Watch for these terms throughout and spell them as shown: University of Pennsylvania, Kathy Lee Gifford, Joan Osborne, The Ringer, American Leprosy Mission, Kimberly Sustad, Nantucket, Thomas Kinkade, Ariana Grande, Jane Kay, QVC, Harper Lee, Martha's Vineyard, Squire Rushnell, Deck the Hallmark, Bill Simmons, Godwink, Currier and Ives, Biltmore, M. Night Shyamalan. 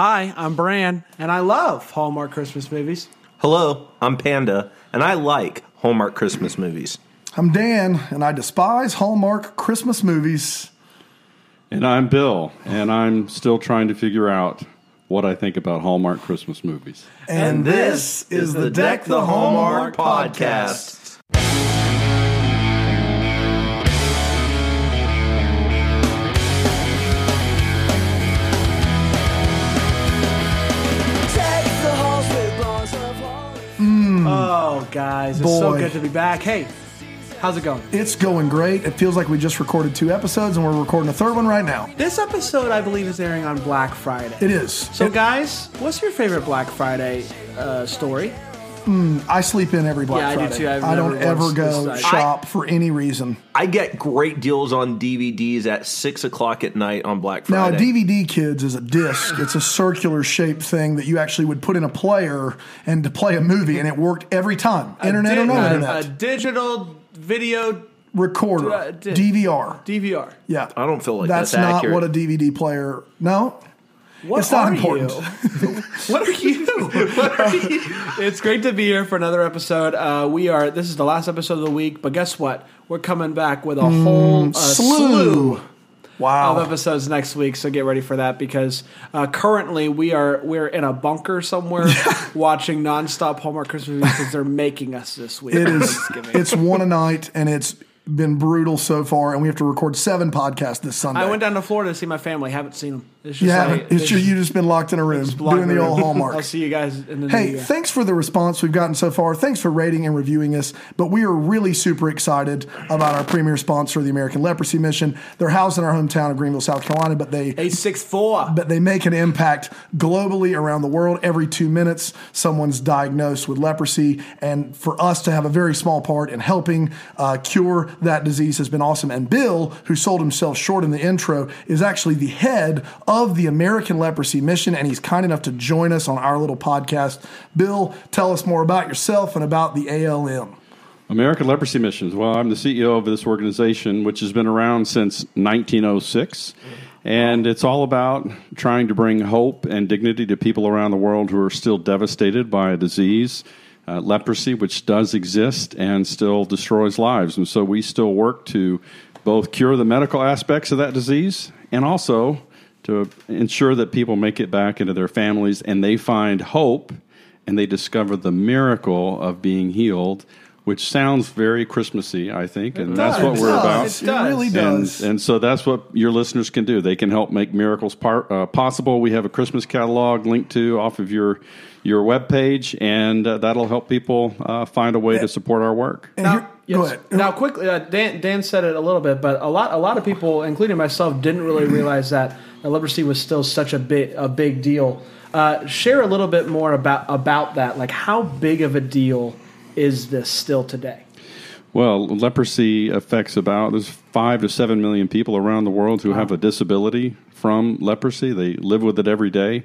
Hi, I'm Bran, and I love Hallmark Christmas movies. Hello, I'm Panda, and I like Hallmark Christmas movies. I'm Dan, and I despise Hallmark Christmas movies. And I'm Bill, and I'm still trying to figure out what I think about Hallmark Christmas movies. And this is the Deck the Hallmark podcast. Oh, guys, it's so good to be back. Hey, how's it going? It's going great. It feels like we just recorded two episodes, and we're recording a third one right now. This episode, I believe, is airing on Black Friday. It is. So, guys, what's your favorite Black Friday story? I sleep in every Black Friday. I do, too. I don't ever go shop for any reason. I get great deals on DVDs at 6 o'clock at night on Black Friday. Now, a DVD, kids, is a disc. It's a circular-shaped thing that you actually would put in a player and to play a movie, and it worked every time, internet or no internet. A digital video recorder, DVR. DVR. Yeah. I don't feel like that's accurate. Not what a DVD player... No? What it's not important. What are you? What are you? It's great to be here for another episode. This is the last episode of the week, but guess what? We're coming back with a whole slew of episodes next week. So get ready for that because currently we're in a bunker somewhere watching nonstop Hallmark Christmas movies because they're making us this week. It is. It's one a night, and it's been brutal so far, and we have to record 7 podcasts this Sunday. I went down to Florida to see my family. Haven't seen them. It's just you've just been locked in a room doing the old Hallmark. I'll see you guys in the new year. Thanks for the response we've gotten so far. Thanks for rating and reviewing us. But we are really super excited about our premier sponsor, the American Leprosy Mission. They're housed in our hometown of Greenville, South Carolina, but they make an impact globally around the world. Every 2 minutes, someone's diagnosed with leprosy, and for us to have a very small part in helping cure that disease has been awesome. And Bill, who sold himself short in the intro, is actually the head of the American Leprosy Mission, and he's kind enough to join us on our little podcast. Bill, tell us more about yourself and about the ALM. American Leprosy Missions. Well, I'm the CEO of this organization, which has been around since 1906, and it's all about trying to bring hope and dignity to people around the world who are still devastated by a disease, leprosy, which does exist and still destroys lives. And so we still work to both cure the medical aspects of that disease and also to ensure that people make it back into their families and they find hope and they discover the miracle of being healed, which sounds very Christmassy, I think, and that's what we're about. It really does. And so that's what your listeners can do. They can help make miracles possible. We have a Christmas catalog linked to off of your webpage, and that'll help people find a way to support our work. Go ahead. Now, quickly, Dan said it a little bit, but a lot of people, including myself, didn't really realize that leprosy was still such a big deal. Share a little bit more about that. Like, how big of a deal is this still today? Well, leprosy affects there's 5 to 7 million people around the world who have a disability from leprosy. They live with it every day.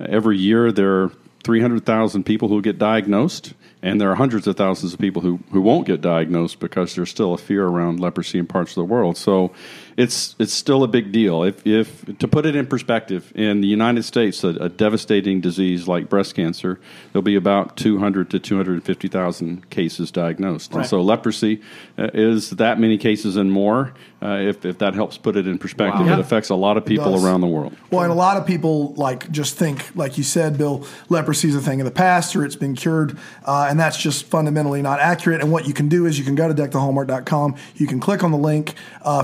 Every year, there are 300,000 people who get diagnosed, and there are hundreds of thousands of people who won't get diagnosed because there's still a fear around leprosy in parts of the world. So it's still a big deal. If to put it in perspective, in the United States, a devastating disease like breast cancer, there'll be about 200 to 250,000 cases diagnosed. Right. And so leprosy is that many cases and more. If that helps put it in perspective, it affects a lot of people around the world. Well, and a lot of people just think, like you said, Bill, leprosy is a thing of the past or it's been cured. And that's just fundamentally not accurate. And what you can do is you can go to deckthehallmark.com. You can click on the link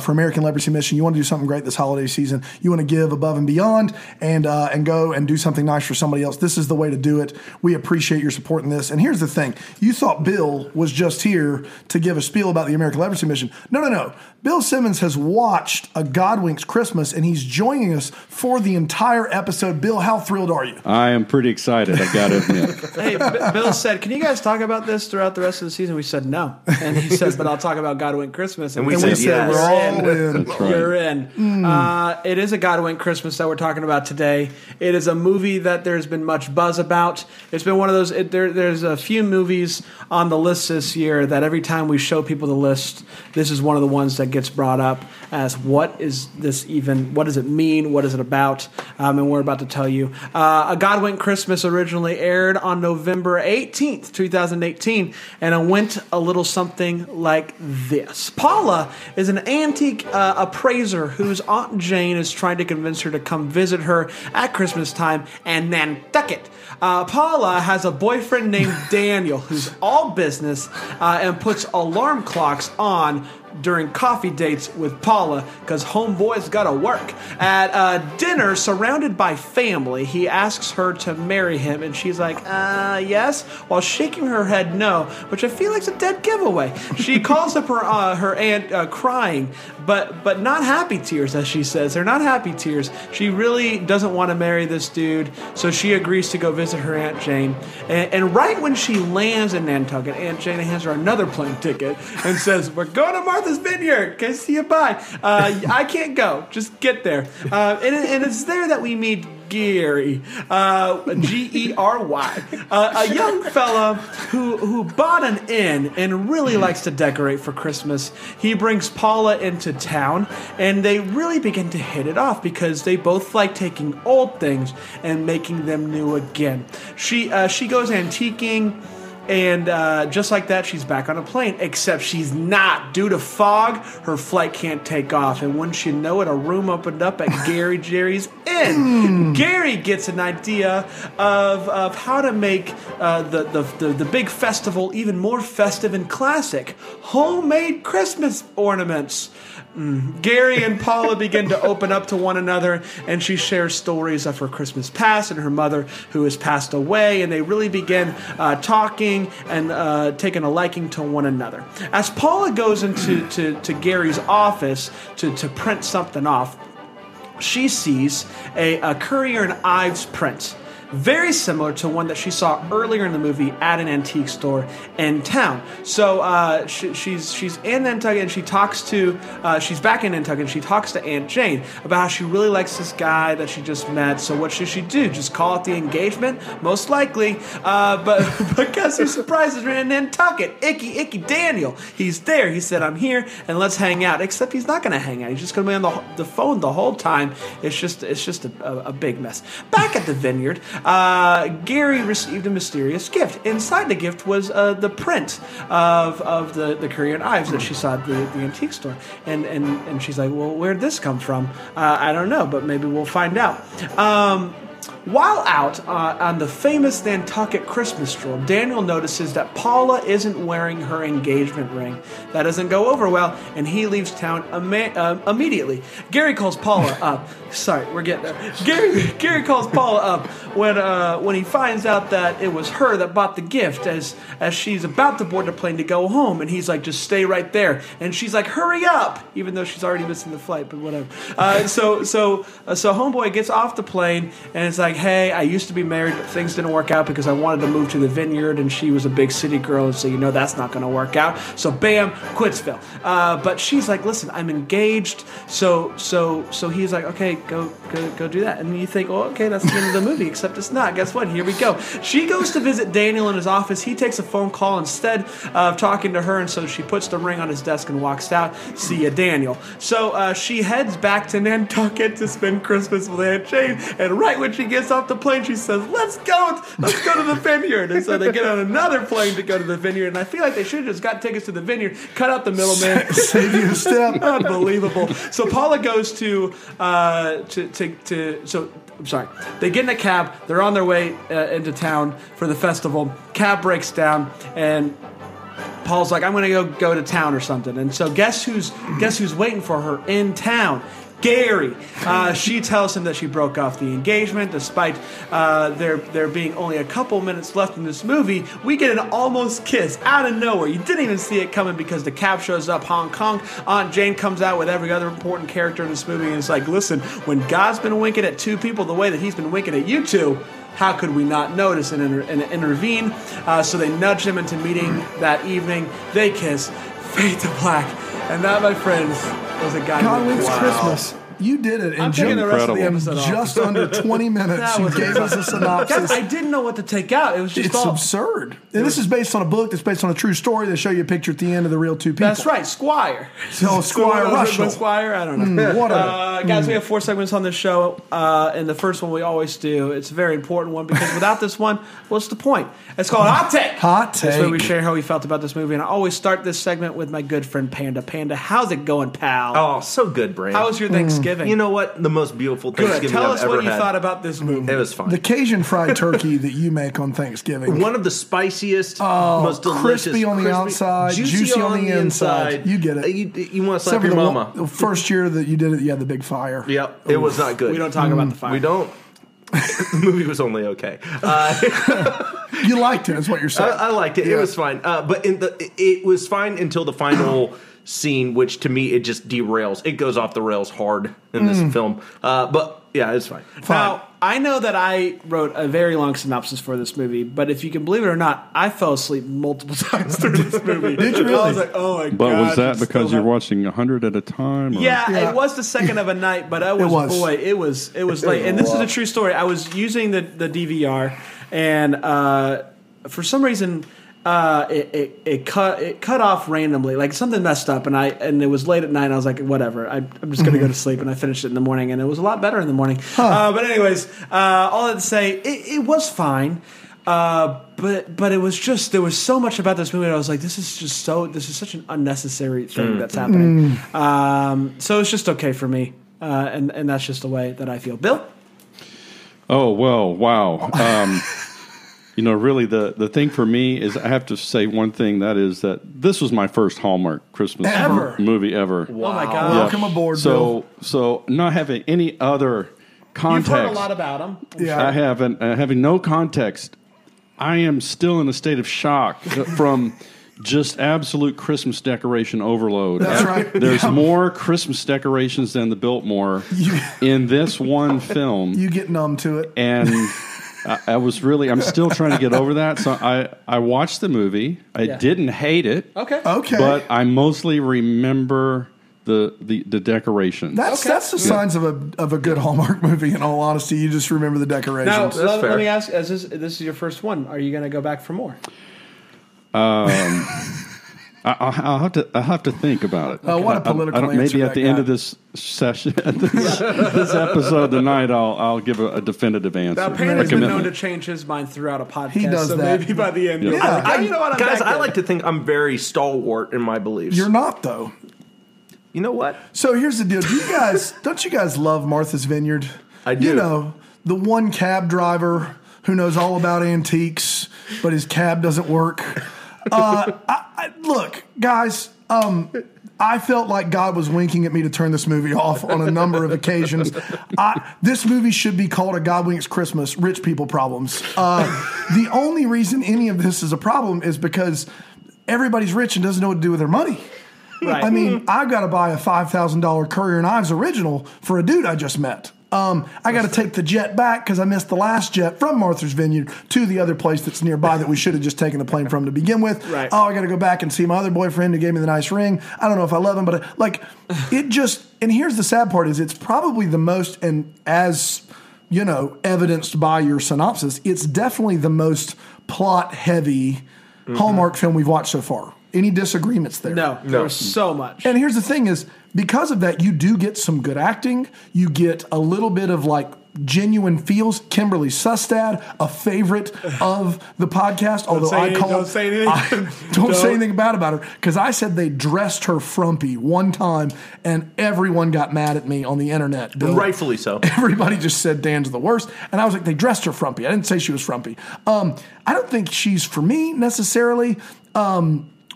for American Leprosy Mission. You want to do something great this holiday season. You want to give above and beyond and go and do something nice for somebody else. This is the way to do it. We appreciate your support in this. And here's the thing. You thought Bill was just here to give a spiel about the American Leprosy Mission. No. Bill Simmons has watched a Godwink's Christmas, and he's joining us for the entire episode. Bill, how thrilled are you? I am pretty excited, I've got to admit. Hey, Bill said, can you guys talk about this throughout the rest of the season? We said no. And he said, but I'll talk about Godwink Christmas. And we said yes. We're all in. you're in. It is a Godwink Christmas that we're talking about today. It is a movie that there's been much buzz about. It's been one of those. There's a few movies on the list this year that every time we show people the list, this is one of the ones that gets brought up as what is this even? What does it mean? What is it about? And we're about to tell you. A Godwink Christmas originally aired on November 18th, 2018, and it went a little something like this. Paula is an antique appraiser whose Aunt Jane is trying to convince her to come visit her at Christmas time in Nantucket. Paula has a boyfriend named Daniel who's all business and puts alarm clocks on during coffee dates with Paula because homeboy's gotta work. At dinner, surrounded by family, he asks her to marry him, and she's like, yes, while shaking her head no, which I feel like's a dead giveaway. She calls up her aunt crying, but not happy tears, as she says. They're not happy tears. She really doesn't want to marry this dude, so she agrees to go visit her Aunt Jane. And right when she lands in Nantucket, Aunt Jane hands her another plane ticket and says, we're going to Martha's Vineyard. Can I see you? Bye. I can't go. Just get there. And it's there that we meet Gary, G-E-R-Y, a young fella who bought an inn and really likes to decorate for Christmas. He brings Paula into town, and they really begin to hit it off because they both like taking old things and making them new again. She goes antiquing. And just like that, she's back on a plane, except she's not. Due to fog, her flight can't take off. And wouldn't you know it, a room opened up at Gary Jerry's Inn. Gary gets an idea of how to make the big festival even more festive and classic. Homemade Christmas ornaments. Gary and Paula begin to open up to one another, and she shares stories of her Christmas past and her mother who has passed away, and they really begin talking and taking a liking to one another. As Paula goes into to Gary's office to print something off, she sees a Currier and Ives print. Very similar to one that she saw earlier in the movie at an antique store in town. So she's in Nantucket, and she talks to she's back in Nantucket, and she talks to Aunt Jane about how she really likes this guy that she just met. So what should she do? Just call it the engagement, most likely. But because her surprises are in Nantucket, icky Daniel. He's there. He said, "I'm here, and let's hang out." Except he's not going to hang out. He's just going to be on the phone the whole time. It's just a big mess. Back at the vineyard. Gary received a mysterious gift. Inside the gift was the print of the Currier and Ives that she saw at the antique store. And she's like, well, where'd this come from? I don't know, but maybe we'll find out. While out on the famous Nantucket Christmas stroll, Daniel notices that Paula isn't wearing her engagement ring. That doesn't go over well, and he leaves town immediately. Gary calls Paula up. Sorry, we're getting there. Gary calls Paula up when he finds out that it was her that bought the gift as she's about to board the plane to go home, and he's like, just stay right there. And she's like, hurry up, even though she's already missing the flight, but whatever. So homeboy gets off the plane, and it's like, hey, I used to be married, but things didn't work out because I wanted to move to the vineyard, and she was a big city girl, and so you know that's not going to work out. So bam, Quitsville. But she's like, listen, I'm engaged. So he's like, okay, go do that. And you think, oh, okay, that's the end of the movie, except it's not. Guess what? Here we go. She goes to visit Daniel in his office. He takes a phone call instead of talking to her, and so she puts the ring on his desk and walks out. See ya, Daniel. So she heads back to Nantucket to spend Christmas with Aunt Jane, and right when she gets off the plane, she says, let's go to the vineyard. And so they get on another plane to go to the vineyard, and I feel like they should have just got tickets to the vineyard, cut out the middleman. Save you a step. Unbelievable. So Paula goes they get in a cab. They're on their way into town for the festival. Cab breaks down, and Paul's like, I'm going to go to town or something. And so guess who's waiting for her in town? Gary. She tells him that she broke off the engagement despite there being only a couple minutes left in this movie. We get an almost kiss out of nowhere. You didn't even see it coming because the cab shows up Hong Kong. Aunt Jane comes out with every other important character in this movie, and it's like, listen, when God's been winking at two people the way that he's been winking at you two, how could we not notice and intervene? So they nudge him into meeting that evening. They kiss. Fade to black. And that, my friends, was a Godwink's Christmas. You did it in just under 20 minutes. You gave us a synopsis. I didn't know what to take out. It was just absurd. And this is based on a book that's based on a true story. They show you a picture at the end of the real two people. That's right, Squire. So Squire Rushnell. Squire, I don't know. Guys, we have 4 segments on this show, and the first one we always do. It's a very important one because without this one, what's the point? It's called Hot Take. Hot Take. That's where we share how we felt about this movie. And I always start this segment with my good friend Panda. Panda, how's it going, pal? Oh, so good, Brand. How was your Thanksgiving? You know what? The most beautiful Thanksgiving I've ever had. Tell us what you thought about this movie. It was fun. The Cajun fried turkey that you make on Thanksgiving. One of the spiciest, most delicious. Crispy on the outside, juicy on the inside. You get it. You want to slap your mama. The first year that you did it, you had the big fire. Yep. Oof. It was not good. We don't talk about the fire. We don't. The movie was only okay. You liked it, is what you're saying. I liked it. Yeah. It was fine. But it was fine until the final scene, which to me, it just derails. It goes off the rails hard in this film. But yeah, it's fine. Now, I know that I wrote a very long synopsis for this movie, but if you can believe it or not, I fell asleep multiple times through this movie. Did you really? I was like, oh my God. But was that because you're watching 100 at a time? Or? Yeah, it was the second of a night, but it was late. And this is a true story. I was using the DVR, and for some reason... It cut off randomly, like something messed up, and it was late at night. And I was like, whatever, I'm just gonna go to sleep, and I finished it in the morning, and it was a lot better in the morning. But anyways, all that to say, it was fine, but it was just there was so much about this movie. That I was like, this is such an unnecessary thing that's happening. So it's just okay for me, and that's just the way that I feel. Bill? Oh well, wow. You know, really, the thing for me is I have to say one thing. That is that this was my first Hallmark Christmas movie ever. Wow. Oh, my God. Welcome aboard, Bill. So not having any other context. You've heard a lot about them. Yeah. I haven't. Having no context, I am still in a state of shock from... Just absolute Christmas decoration overload. That's right. There's more Christmas decorations than the Biltmore in this one film. You get numb to it. And I'm still trying to get over that. So I watched the movie. I didn't hate it. Okay. But I mostly remember... The decorations. That's the signs of a good Hallmark movie. In all honesty, you just remember the decorations. Now, let me ask: as this is your first one, are you going to go back for more? I'll have to think about it. What a political answer! Maybe at the end of this session, this episode tonight, I'll give a definitive answer. Now, Payne has been known to change his mind throughout a podcast. He does that. Maybe by the end, you know what, guys? I like to think I'm very stalwart in my beliefs. You're not, though. You know what? So here's the deal. Don't you guys love Martha's Vineyard? I do. You know, the one cab driver who knows all about antiques, but his cab doesn't work. Look, guys, I felt like God was winking at me to turn this movie off on a number of occasions. This movie should be called A Godwink's Christmas, Rich People Problems. The only reason any of this is a problem is because everybody's rich and doesn't know what to do with their money. Right. I mean, I've got to buy a $5,000 Currier and Ives original for a dude I just met. I got to take the jet back because I missed the last jet from Martha's Vineyard to the other place that's nearby that we should have just taken the plane from to begin with. Right. Oh, I got to go back and see my other boyfriend who gave me the nice ring. I don't know if I love him, but and here's the sad part is it's probably the most, and as you know, evidenced by your synopsis, it's definitely the most plot heavy Hallmark film we've watched so far. Any disagreements there? No. There's so much. And here's the thing is, because of that, you do get some good acting. You get a little bit of, like, genuine feels. Kimberly Sustad, a favorite of the podcast. Don't say anything. Don't say anything bad about her. Because I said they dressed her frumpy one time, and everyone got mad at me on the internet. Bill. Rightfully so. Everybody just said Dan's the worst. And I was like, they dressed her frumpy. I didn't say she was frumpy. I don't think she's for me, necessarily.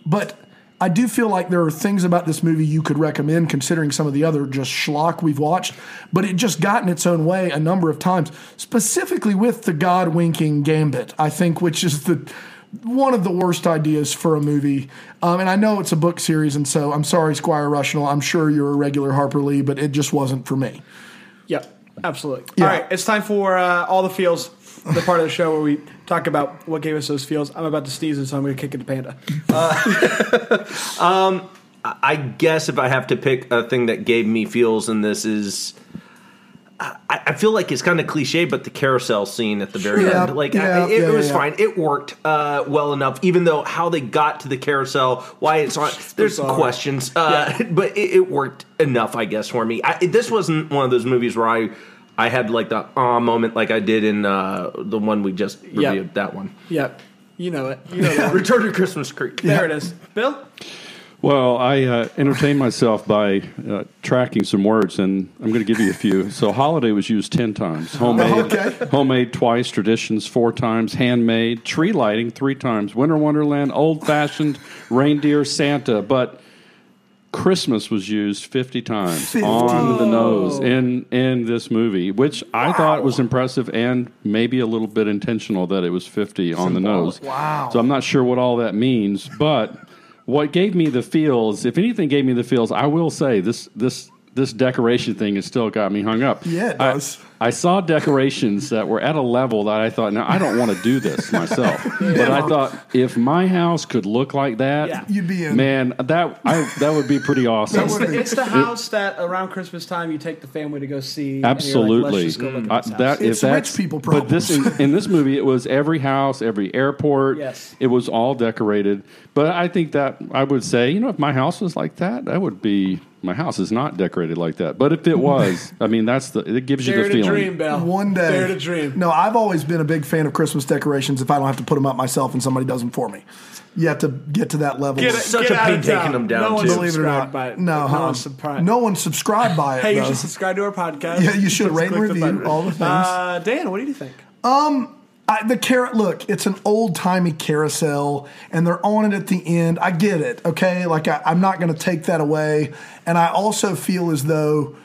But I do feel like there are things about this movie you could recommend, considering some of the other just schlock we've watched. But it just got in its own way a number of times, specifically with the God-winking gambit, I think, which is one of the worst ideas for a movie. And I know it's a book series, and so I'm sorry, Squire Rushnell. I'm sure you're a regular Harper Lee, but it just wasn't for me. Yep, absolutely. Yeah. All right, it's time for All the Feels. The part of the show where we talk about what gave us those feels. I'm about to sneeze, and so I'm going to kick it to Panda. I guess if I have to pick a thing that gave me feels in this is, I feel like it's kind of cliche, but the carousel scene at the very end. It was fine. It worked well enough, even though how they got to the carousel, why it's on, there's questions. But it worked enough, I guess, for me. This wasn't one of those movies where I had like the moment like I did in the one we just reviewed, that one. Yep. You know it. You know it. Return to Christmas Creek. There it is. Bill? Well, I entertained myself by tracking some words, and I'm going to give you a few. So holiday was used 10 times. Homemade, homemade twice, traditions 4 times, handmade, tree lighting 3 times, winter wonderland, old-fashioned, reindeer, Santa. But Christmas was used 50 times on the nose in this movie, which I thought was impressive and maybe a little bit intentional that it was 50 on the nose. Wow. So I'm not sure what all that means, but... What gave me the feels, if anything gave me the feels, I will say this decoration thing has still got me hung up. Yeah, it does. I saw decorations that were at a level that I thought, now I don't want to do this myself. But I thought, if my house could look like that, you'd be in. Man, that would be pretty awesome. It's the house that around Christmas time you take the family to go see. Absolutely, and you're like, let's just go look at this house. It's rich people problems. But in this movie, it was every house, every airport. Yes, it was all decorated. But I think that I would say, if my house was like that, that would be. My house is not decorated like that, but if it was, I mean, it gives you the feeling. Dare to dream, Belle. One day. Dare to dream. No, I've always been a big fan of Christmas decorations if I don't have to put them up myself and somebody does them for me. You have to get to that level. It's such a pain taking them down, too. No one's subscribed by it. No one's subscribed by it. Hey, you should subscribe to our podcast. Yeah, you should rate and review all the things. Dan, what do you think? Look, it's an old-timey carousel, and they're on it at the end. I get it, okay? Like, I'm not going to take that away. And I also feel as though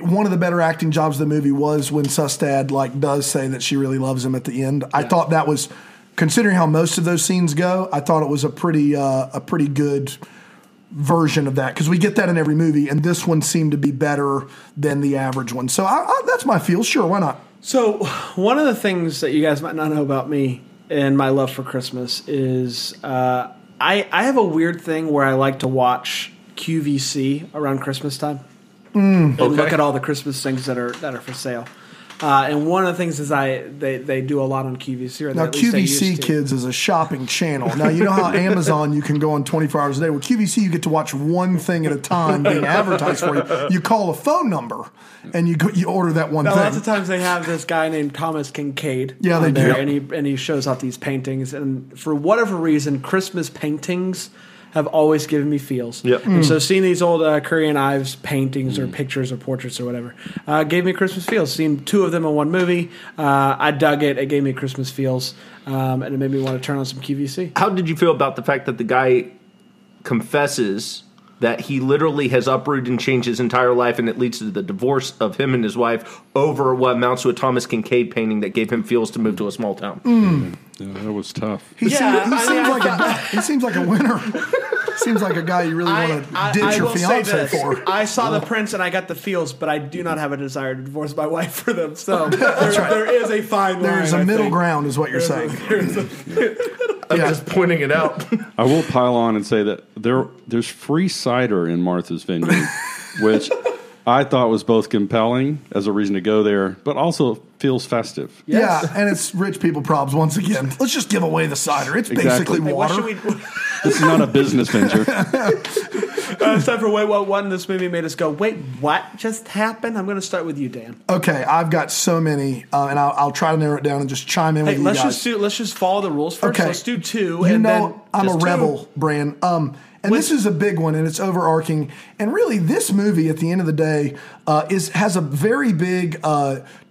one of the better acting jobs of the movie was when Sustad, does say that she really loves him at the end. Yeah. I thought that was, considering how most of those scenes go, I thought it was a pretty good version of that, because we get that in every movie, and this one seemed to be better than the average one. So that's my feel. Sure, why not? So one of the things that you guys might not know about me and my love for Christmas is I have a weird thing where I like to watch QVC around Christmas time and look at all the Christmas things that are for sale. And one of the things is they do a lot on QVC. Or now, QVC, kids, is a shopping channel. Now, you know how Amazon, you can go on 24 hours a day. With QVC, you get to watch one thing at a time being advertised for you. You call a phone number, and you order that one thing. Lots of times they have this guy named Thomas Kinkade. Yeah, they do. And he shows off these paintings. And for whatever reason, Christmas paintings have always given me feels. Yep. And so seeing these old Currier and Ives paintings or pictures or portraits or whatever gave me Christmas feels. Seeing 2 of them in one movie, I dug it. It gave me Christmas feels, and it made me want to turn on some QVC. How did you feel about the fact that the guy confesses that he literally has uprooted and changed his entire life, and it leads to the divorce of him and his wife over what amounts to a Thomas Kinkade painting that gave him feels to move to a small town? Mm. Yeah, that was tough. He seems like a winner. Seems like a guy you really want to ditch your fiancé for. I saw the prints and I got the feels, but I do not have a desire to divorce my wife for them. So there is a fine line. There's a middle ground is what you're saying. I'm just pointing it out. I will pile on and say that there's free cider in Martha's Vineyard, which I thought was both compelling as a reason to go there, but also feels festive. Yes. Yeah, and it's rich people problems once again. Let's just give away the cider. It's basically water. This is not a business venture. It's time for Wait What One. This movie made us go, wait, what just happened? I'm going to start with you, Dan. Okay, I've got so many, and I'll try to narrow it down and just chime in with you guys. Let's just follow the rules first. Okay. Let's do 2. I'm a rebel, Bran. And this is a big one, and it's overarching. And really, this movie, at the end of the day, has a very big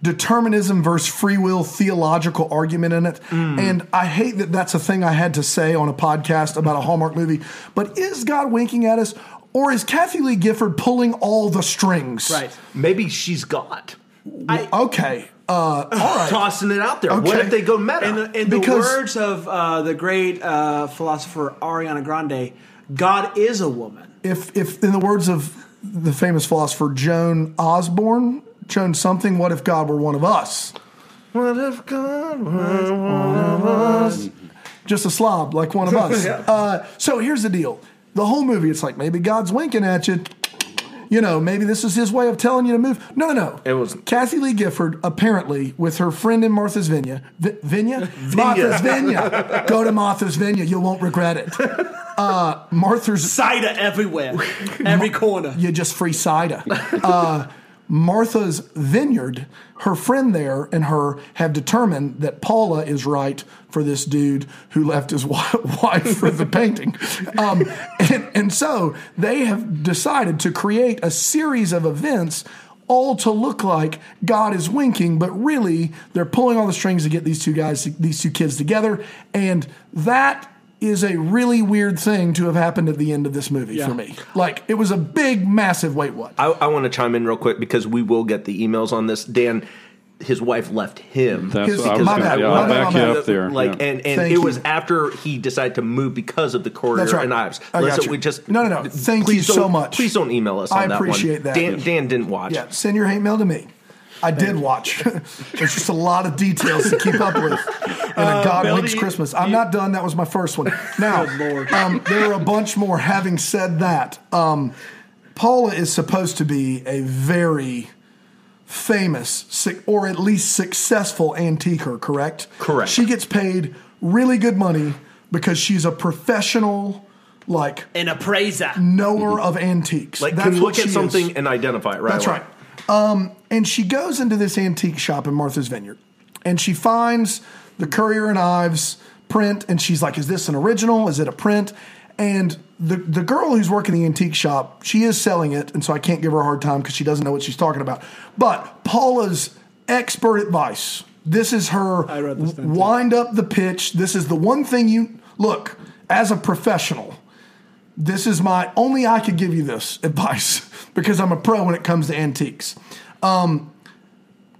determinism versus free will theological argument in it. And I hate that that's a thing I had to say on a podcast about a Hallmark movie. But is God winking at us, or is Kathy Lee Gifford pulling all the strings? Right. Maybe she's God. Okay. All right. Tossing it out there. Okay. What if they go meta? In the words of the great philosopher Ariana Grande, God is a woman. If in the words of the famous philosopher Joan Osborne, what if God were one of us? What if God were one of us? Just a slob like one of us. So here's the deal. the whole movie. It's like, maybe God's winking at you. You know, maybe this is his way of telling you to move. No, no, no. It was Kathy Lee Gifford, apparently, with her friend in Martha's Vineyard. Martha's Vineyard. Go to Martha's Vineyard. You won't regret it. Martha's cider everywhere, every corner. You just free cider. Martha's Vineyard. Her friend there and her have determined that Paula is right for this dude who left his wife for the painting. And so they have decided to create a series of events all to look like God is winking, but really they're pulling all the strings to get these two guys, these two kids together. And that is a really weird thing to have happened at the end of this movie for me. Like, it was a big, massive wait, what? I want to chime in real quick because we will get the emails on this. Dan, his wife left him. That's what I was going to say. I'll back you up there. Like, yeah. And it was after he decided to move because of the Currier and Ives. Listen, we just no. Thank you so much. Please don't email us on that one. I appreciate that. Dan didn't watch. Yeah, send your hate mail to me. I did watch. There's just a lot of details to keep up with. And a God Winks Christmas. I'm not done. That was my first one. Now, there are a bunch more. Having said that, Paula is supposed to be a very famous or at least successful antiquer, correct? Correct. She gets paid really good money because she's a professional, like, an appraiser. Knower of antiques. Like, can look at something and identify it right away. That's right. And she goes into this antique shop in Martha's Vineyard, and she finds the Currier and Ives print, and she's like, is this an original? Is it a print? And the girl who's working the antique shop, she is selling it, and so I can't give her a hard time because she doesn't know what she's talking about. But Paula's expert advice, this is her wind up the pitch. This is the one thing you – look, as a professional – this is my only I could give you this advice because I'm a pro when it comes to antiques.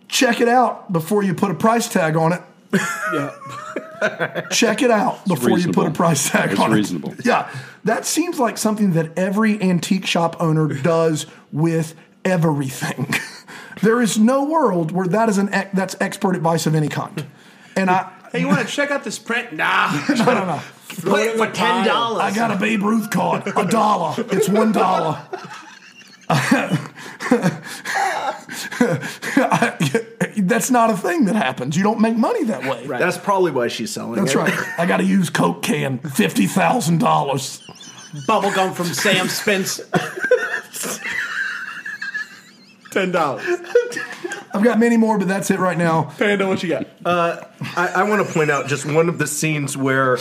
Check it out before you put a price tag on it. Yeah. Check it out before you put a price tag on it. It's reasonable. Yeah. That seems like something that every antique shop owner does with everything. There is no world where that is that's expert advice of any kind. And hey, you want to check out this print? Nah. No. Put it for $10. I got a Babe Ruth card. $1. It's $1. That's not a thing that happens. You don't make money that way. Right. That's probably why she's selling it. That's right. I got a used Coke can. $50,000. Bubblegum from Sam Spencer. $10. I've got many more, but that's it right now. Panda, what you got? I want to point out just one of the scenes where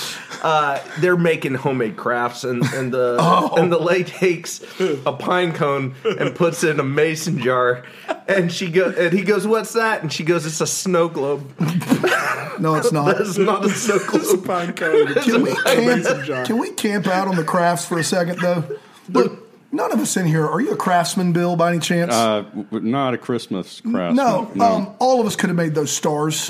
they're making homemade crafts, and the lady takes a pine cone and puts it in a mason jar, and he goes, "What's that?" And she goes, "It's a snow globe." No, it's not. That's not a snow globe. It's a pine cone. Can we camp out on the crafts for a second, though? Look. None of us in here. Are you a craftsman, Bill, by any chance? Not a Christmas craftsman. No. All of us could have made those stars.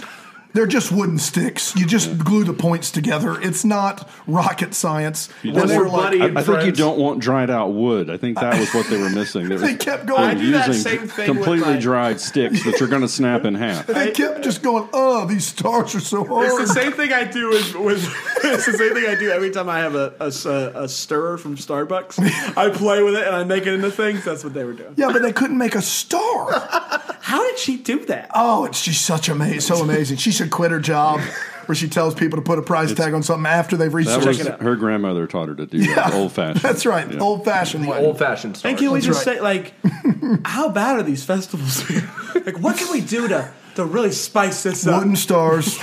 They're just wooden sticks. You just glue the points together. It's not rocket science. I think you don't want dried out wood. I think that was what they were missing. They kept going. I do that same thing completely with dried sticks that you're going to snap in half. They kept just going. Oh, these stars are so hard. It's the same thing I do it's the same thing I do every time I have a stirrer from Starbucks. I play with it and I make it into things. That's what they were doing. Yeah, but they couldn't make a star. How did she do that? Oh, she's such amazing. So amazing. She should quit her job where she tells people to put a price tag on something after they've researched it. Her grandmother taught her to do that. Old-fashioned. That's right. Yeah. Old-fashioned way. Old-fashioned stuff. And can we just say, like, how bad are these festivals? Like, what can we do to really spice this up? Wooden stars.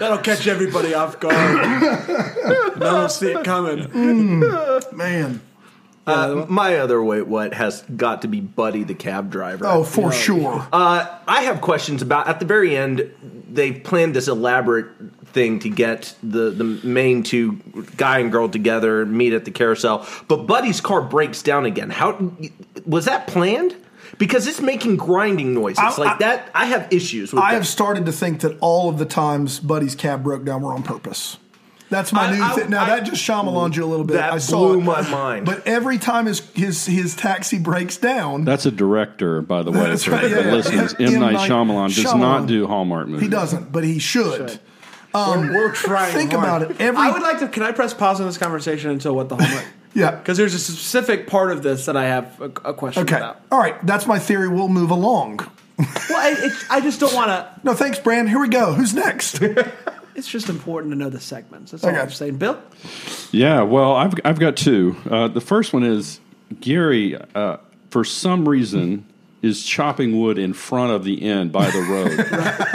That'll catch everybody off guard. No one will see it coming. Yeah. Man. My other wait what has got to be Buddy the cab driver. Oh, for sure. I have questions about, at the very end, they've planned this elaborate thing to get the main two, guy and girl, together and meet at the carousel. But Buddy's car breaks down again. How was that planned? Because it's making grinding noises. I have issues with that. I have started to think that all of the times Buddy's cab broke down were on purpose. That's my new thing. Now, that just Shyamalan'd you a little bit. That blew my mind. But every time his taxi breaks down... That's a director, by the way. That's right. Yeah, M. Night Shyamalan does not do Hallmark movies. He doesn't, but he should. We're trying. Think hard. About it. I would like to. Can I press pause on this conversation until what the Hallmark? Yeah, because there's a specific part of this that I have a question about. All right, that's my theory. We'll move along. I just don't want to. No, thanks, Brand. Here we go. Who's next? It's just important to know the segments. That's all I'm saying, Bill. Yeah, well, I've got two. The first one is Gary. For some reason, is chopping wood in front of the inn by the road.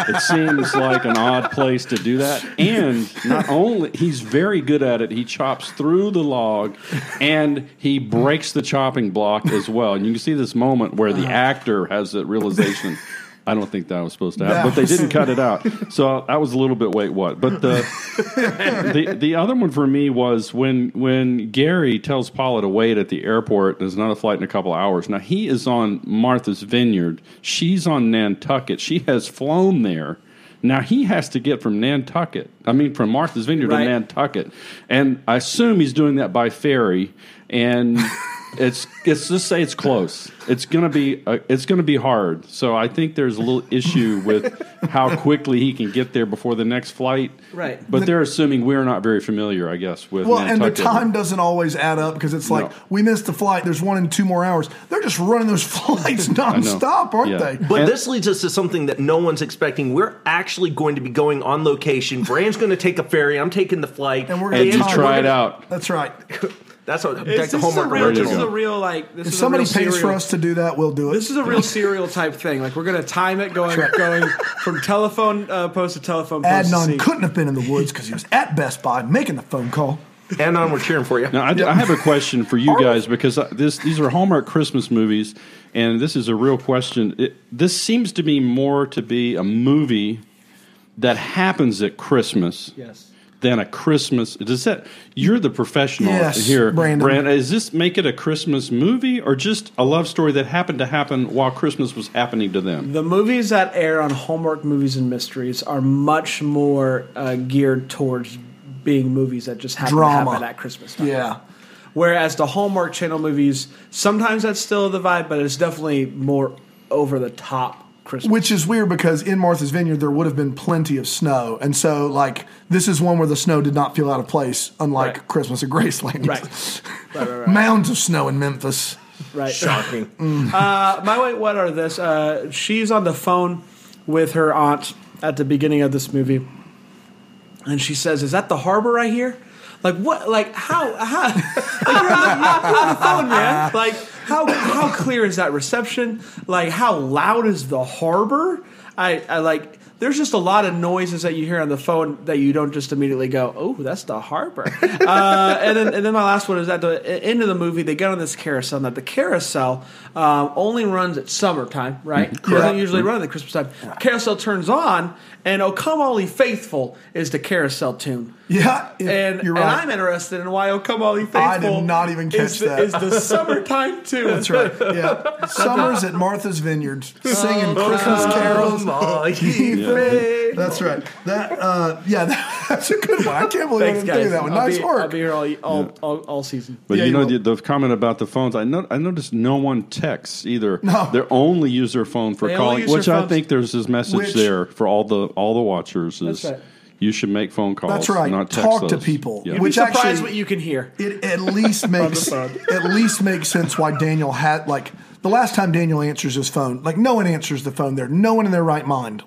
It seems like an odd place to do that. And not only, he's very good at it. He chops through the log, and he breaks the chopping block as well. And you can see this moment where the actor has that realization, I don't think that was supposed to happen, but they didn't cut it out. So I was a little bit, wait, what? But the other one for me was when Gary tells Paula to wait at the airport, there's another flight in a couple of hours. Now, he is on Martha's Vineyard. She's on Nantucket. She has flown there. Now, he has to get from Martha's Vineyard to Nantucket. And I assume he's doing that by ferry. And... It's just say it's close. It's gonna be hard. So I think there's a little issue with how quickly he can get there before the next flight. Right. But they're assuming we're not very familiar, I guess, with Nantucket. And the time doesn't always add up because it's like we missed the flight. There's one in 2 more hours. They're just running those flights nonstop, aren't they? But this leads us to something that no one's expecting. We're actually going to be going on location. Brand's going to take a ferry. I'm taking the flight, and we're going to try it out. That's right. That's what Deck the Hallmark original. This is a real This if is somebody a real pays serial, for us to do that, we'll do it. This is a real serial type thing. Like we're going to time it going from telephone post to telephone post. Adnan couldn't have been in the woods because he was at Best Buy making the phone call. Adnan, we're cheering for you. Now I have a question for you guys because these are Hallmark Christmas movies, and this is a real question. This seems to me more to be a movie that happens at Christmas. Yes. Than a Christmas. Does that? You're the professional here, Brandon. Brandon, does this make it a Christmas movie or just a love story that happened to happen while Christmas was happening to them? The movies that air on Hallmark Movies and Mysteries are much more geared towards being movies that just happen to happen at Christmas time. Yeah. Whereas the Hallmark Channel movies, sometimes that's still the vibe, but it's definitely more over the top. Christmas. Which is weird because in Martha's Vineyard there would have been plenty of snow, and so this is one where the snow did not feel out of place, unlike Christmas at Graceland. Right. Mounds of snow in Memphis. Right, shocking. What are this? She's on the phone with her aunt at the beginning of this movie, and she says, "Is that the harbor I hear?" Like what? Like how? Like, you're on the phone, man. Like. How clear is that reception? Like, how loud is the harbor? There's just a lot of noises that you hear on the phone that you don't just immediately go, oh, that's the harbor. and then my last one is at the end of the movie, they get on this carousel. Now, the carousel only runs at summertime, right? It doesn't usually run at Christmas time. Yeah. Carousel turns on, and O Come All Ye Faithful is the carousel tune. Yeah, you're right. And I'm interested in why O Come All Ye Faithful. I did not even catch that. Is the summertime tune? That's right. Yeah, summers at Martha's Vineyard, singing Christmas carols. That's right. That's a good one. I can't believe I didn't do that one. Nice work. I'll be here all season. But you know the comment about the phones. I noticed no one texts either. No, they only use their phone for calling, which I think there's this message there for all the watchers. That's right. You should make phone calls. That's right. Not text Talk those. To people. Yeah. You'd be surprised what you can hear. It at least makes sense why Daniel had the last time Daniel answers his phone. No one answers the phone there. No one in their right mind.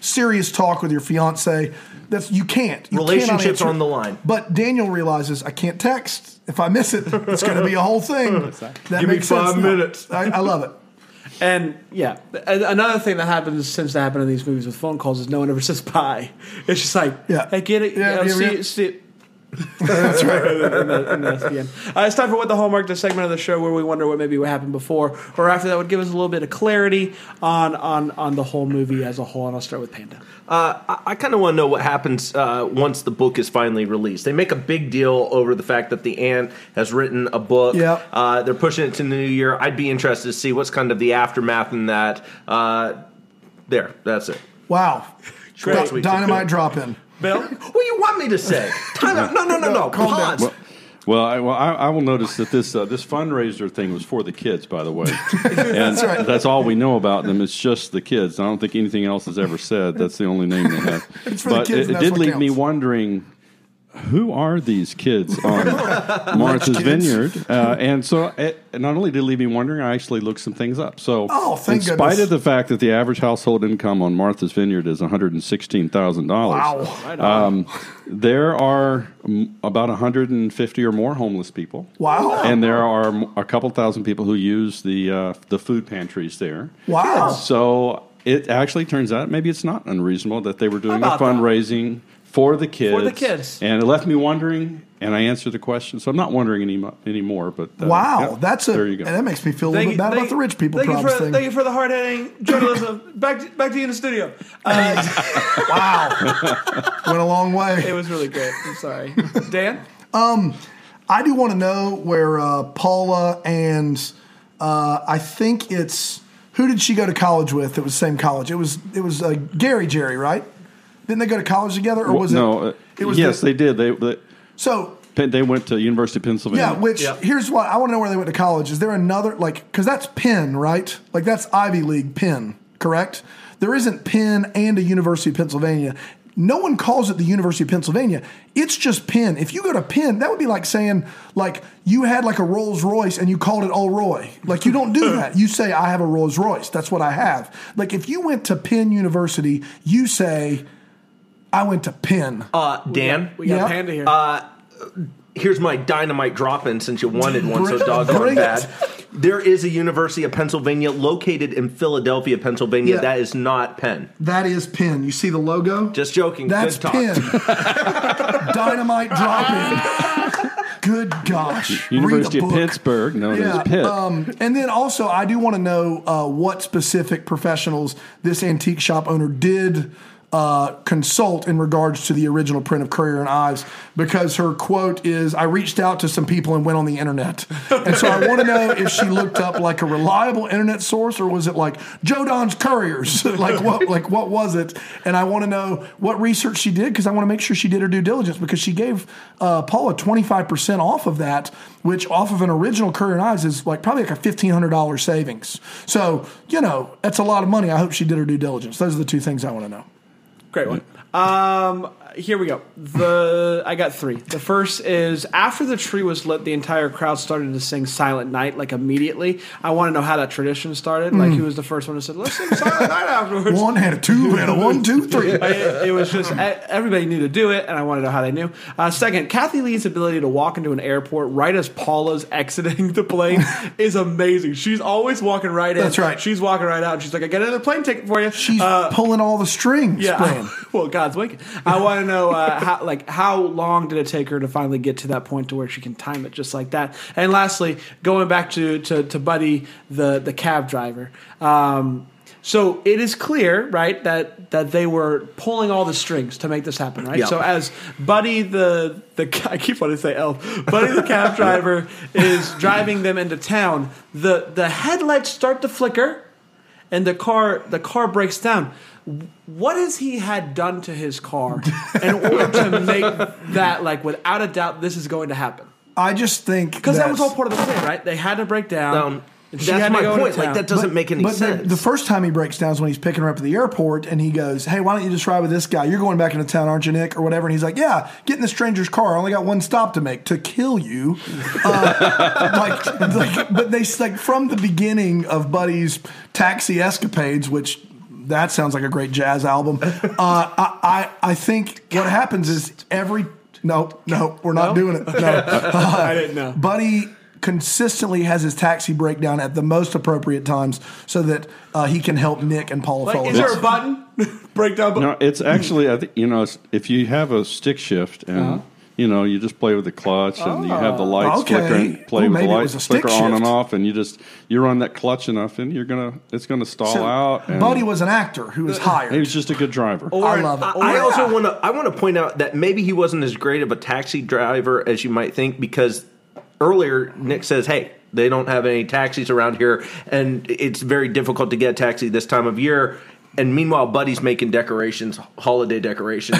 Serious talk with your fiance. That's you can't. You Relationships on the line. But Daniel realizes I can't text. If I miss it, it's going to be a whole thing. That Give makes me five sense minutes. I love it. And, another thing that happens since that happened in these movies with phone calls is no one ever says bye. It's just hey, get it. Yeah, see That's right. It's time for What the Hallmark, the segment of the show where we wonder what maybe happened before or after that would give us a little bit of clarity on the whole movie as a whole. And I'll start with Panda. I kind of want to know what happens once the book is finally released. They make a big deal over the fact that the aunt has written a book. Yep. They're pushing it to the new year. I'd be interested to see what's kind of the aftermath in that. That's it. Wow. Dynamite drop in. Bill? What do you want me to say? No. Calm down. Well, Well, I will notice that this fundraiser thing was for the kids, by the way. And that's right. That's all we know about them. It's just the kids. I don't think anything else is ever said. That's the only name they have. It's for but the kids, it did leave counts. Me wondering, who are these kids on Martha's Vineyard? And so it not only did it leave me wondering, I actually looked some things up. So in spite of the fact that the average household income on Martha's Vineyard is $116,000, wow. There are about 150 or more homeless people. Wow. And there are a couple thousand people who use the food pantries there. Wow. So it actually turns out maybe it's not unreasonable that they were doing the fundraising for the kids. And it left me wondering, and I answered the question. So I'm not wondering anymore. But wow, yeah, there you go. And that makes me feel a little bit bad about the rich people problems thing. Thank you for the hard-hitting journalism. Back to you in the studio. Wow. Went a long way. It was really great. I'm sorry. Dan? I do want to know where Paula and I think it's – who did she go to college with that was the same college? It was Gary Jerry, right? Didn't they go to college together, or was it? It was yes, they did. They went to University of Pennsylvania. Yeah, here's what I want to know where they went to college. Is there another because that's Penn, right? Like that's Ivy League Penn, correct? There isn't Penn and a University of Pennsylvania. No one calls it the University of Pennsylvania. It's just Penn. If you go to Penn, that would be like saying you had a Rolls Royce and you called it O'Roy. You don't do that. You say I have a Rolls Royce. That's what I have. If you went to Penn University, you say. I went to Penn. Dan? We got a panda here. Here's my dynamite drop-in since you wanted one so doggone bad. There is a University of Pennsylvania located in Philadelphia, Pennsylvania. Yeah. That is not Penn. That is Penn. You see the logo? Just joking. That's Penn. Dynamite drop-in. Good gosh. University of Pittsburgh. No, it is Pitt. And then also I do want to know what specific professionals this antique shop owner did consult in regards to the original print of Currier and Ives, because her quote is, I reached out to some people and went on the internet. And so I want to know if she looked up a reliable internet source, or was it Joe Don's Couriers? What was it? And I want to know what research she did, because I want to make sure she did her due diligence, because she gave Paula 25% off of that, which off of an original Currier and Ives is probably a $1,500 savings. So, that's a lot of money. I hope she did her due diligence. Those are the two things I want to know. Great one. Here we go. I got three. The first is, after the tree was lit, the entire crowd started to sing Silent Night, immediately. I want to know how that tradition started. Who was the first one who said, let's sing Silent Night afterwards? One had a two and a 1, 2, 3. It was just, everybody knew to do it, and I want to know how they knew. Second, Kathie Lee's ability to walk into an airport right as Paula's exiting the plane is amazing. She's always walking right in. That's right. She's walking right out, and she's like, I got another plane ticket for you. She's pulling all the strings. Yeah. Well, God's wicked. I want to know how long did it take her to finally get to that point to where she can time it just like that. And lastly, going back to Buddy, the cab driver. So it is clear, right, that they were pulling all the strings to make this happen, right? Yep. So as Buddy the I keep wanting to say elf, Buddy the cab driver is driving them into town, the headlights start to flicker, and the car breaks down. What has he had done to his car in order to make that, without a doubt, this is going to happen? I just think because that was all part of the plan, right? They had to break down. That's my point. That doesn't make any sense. The first time he breaks down is when he's picking her up at the airport, and he goes, hey, why don't you just ride with this guy? You're going back into town, aren't you, Nick, or whatever? And he's like, yeah, get in the stranger's car. I only got one stop to make, to kill you. But they, from the beginning of Buddy's taxi escapades, which... That sounds like a great jazz album. I think what happens is we're not doing it. No. I didn't know. Buddy consistently has his taxi breakdown at the most appropriate times so that he can help Nick and Paula follow. Is there a button? Breakdown button? No, it's actually, I think, if you have a stick shift and... Uh-huh. You just play with the clutch, and you have the lights flicker, and with the lights flicker on and off, and you run that clutch enough, and it's gonna stall out. And Buddy was an actor who was hired. He was just a good driver. I love it. I want to point out that maybe he wasn't as great of a taxi driver as you might think, because earlier Nick says, "Hey, they don't have any taxis around here, and it's very difficult to get a taxi this time of year." And meanwhile, Buddy's making decorations, holiday decorations,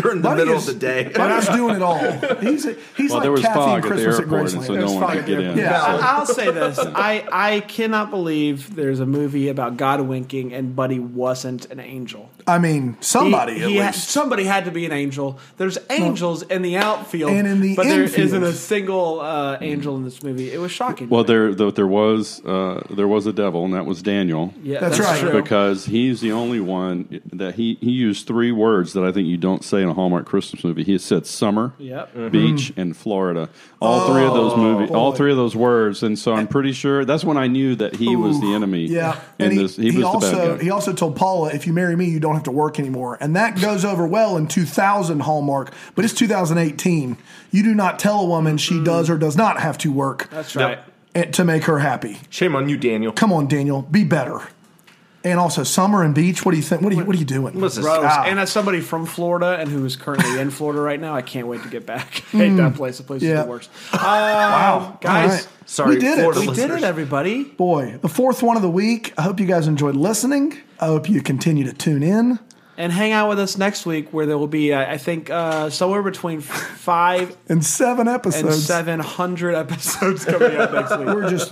during the middle of the day. Buddy's doing it all. He's well, like there was Kathy fog at the airport, and so no one could get in. Yeah. So. I'll say this. I cannot believe there's a movie about God winking and Buddy wasn't an angel. I mean, somebody at least. Somebody had to be an angel. There's angels in the outfield, and in the infield. There isn't a single angel in this movie. It was shocking. Well, there was a devil, and that was Daniel. Yeah, that's right. True. Because he's the only one that he used three words that I think you don't say in a Hallmark Christmas movie. He said summer, beach, and Florida. All three of those words. And so I'm pretty sure that's when I knew that he was the enemy. Yeah, he also told Paula, "If you marry me, you don't have to work anymore." And that goes over well in 2000 Hallmark, but it's 2018. You do not tell a woman she does or does not have to work. That's right. To make her happy. Shame on you, Daniel. Come on, Daniel, be better. And also, summer and beach, what do you think? What are you doing? Listen, and as somebody from Florida and who is currently in Florida right now, I can't wait to get back. Hate that place. The place is the worst. Wow. Guys, sorry. We did it. Everybody. Boy, the fourth one of the week. I hope you guys enjoyed listening. I hope you continue to tune in. And hang out with us next week, where there will be, I think, somewhere between 5 and 7 episodes, and 700 episodes coming up next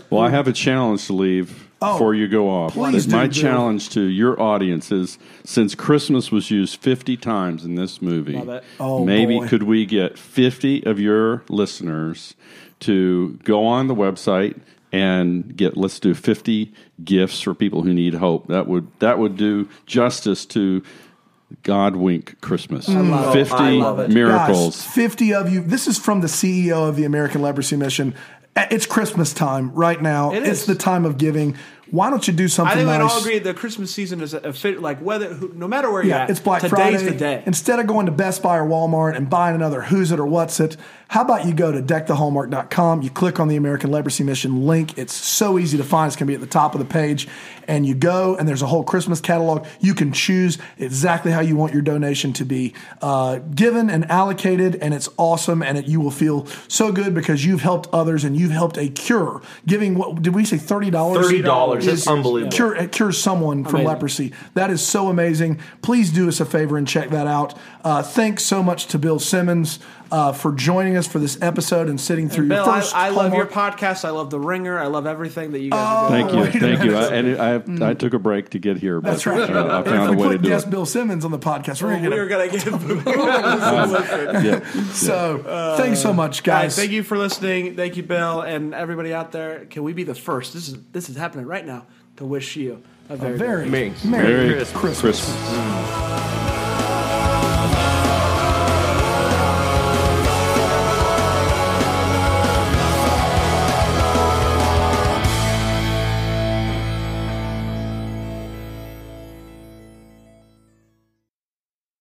week. I have a challenge to leave before you go off. My challenge to your audience is: since Christmas was used 50 times in this movie, could we get 50 of your listeners to go on the website and let's do 50 gifts for people who need hope. That would do justice to Godwink Christmas. 50 miracles. Guys, 50 of you. This is from the CEO of the American Leprosy Mission. It's Christmas time right now. It's the time of giving. Why don't you do something nice? I think we all agree the Christmas season is a fit, like no matter where you're at. It's Black Friday. Today's the day. Instead of going to Best Buy or Walmart and buying another Who's It or What's It, how about you go to deckthehallmark.com, you click on the American Leprosy Mission link. It's so easy to find. It's going to be at the top of the page. And you go, and there's a whole Christmas catalog. You can choose exactly how you want your donation to be given and allocated, and it's awesome, and you will feel so good because you've helped others, and you've helped a cure. Giving, what did we say, $30? $30. It's unbelievable. Cures someone from leprosy. That is so amazing. Please do us a favor and check that out. Thanks so much to Bill Simmons for joining us for this episode and sitting through your first. I love your podcast. I love The Ringer. I love everything that you guys are doing. Thank you. I took a break to get here. That's right. I found a way to do it. If we put Bill Simmons on the podcast, we're going to get him. So thanks so much, guys. Thank you for listening. Thank you, Bill, and everybody out there. Can we be the first? This is happening right now to wish you a very Merry Christmas.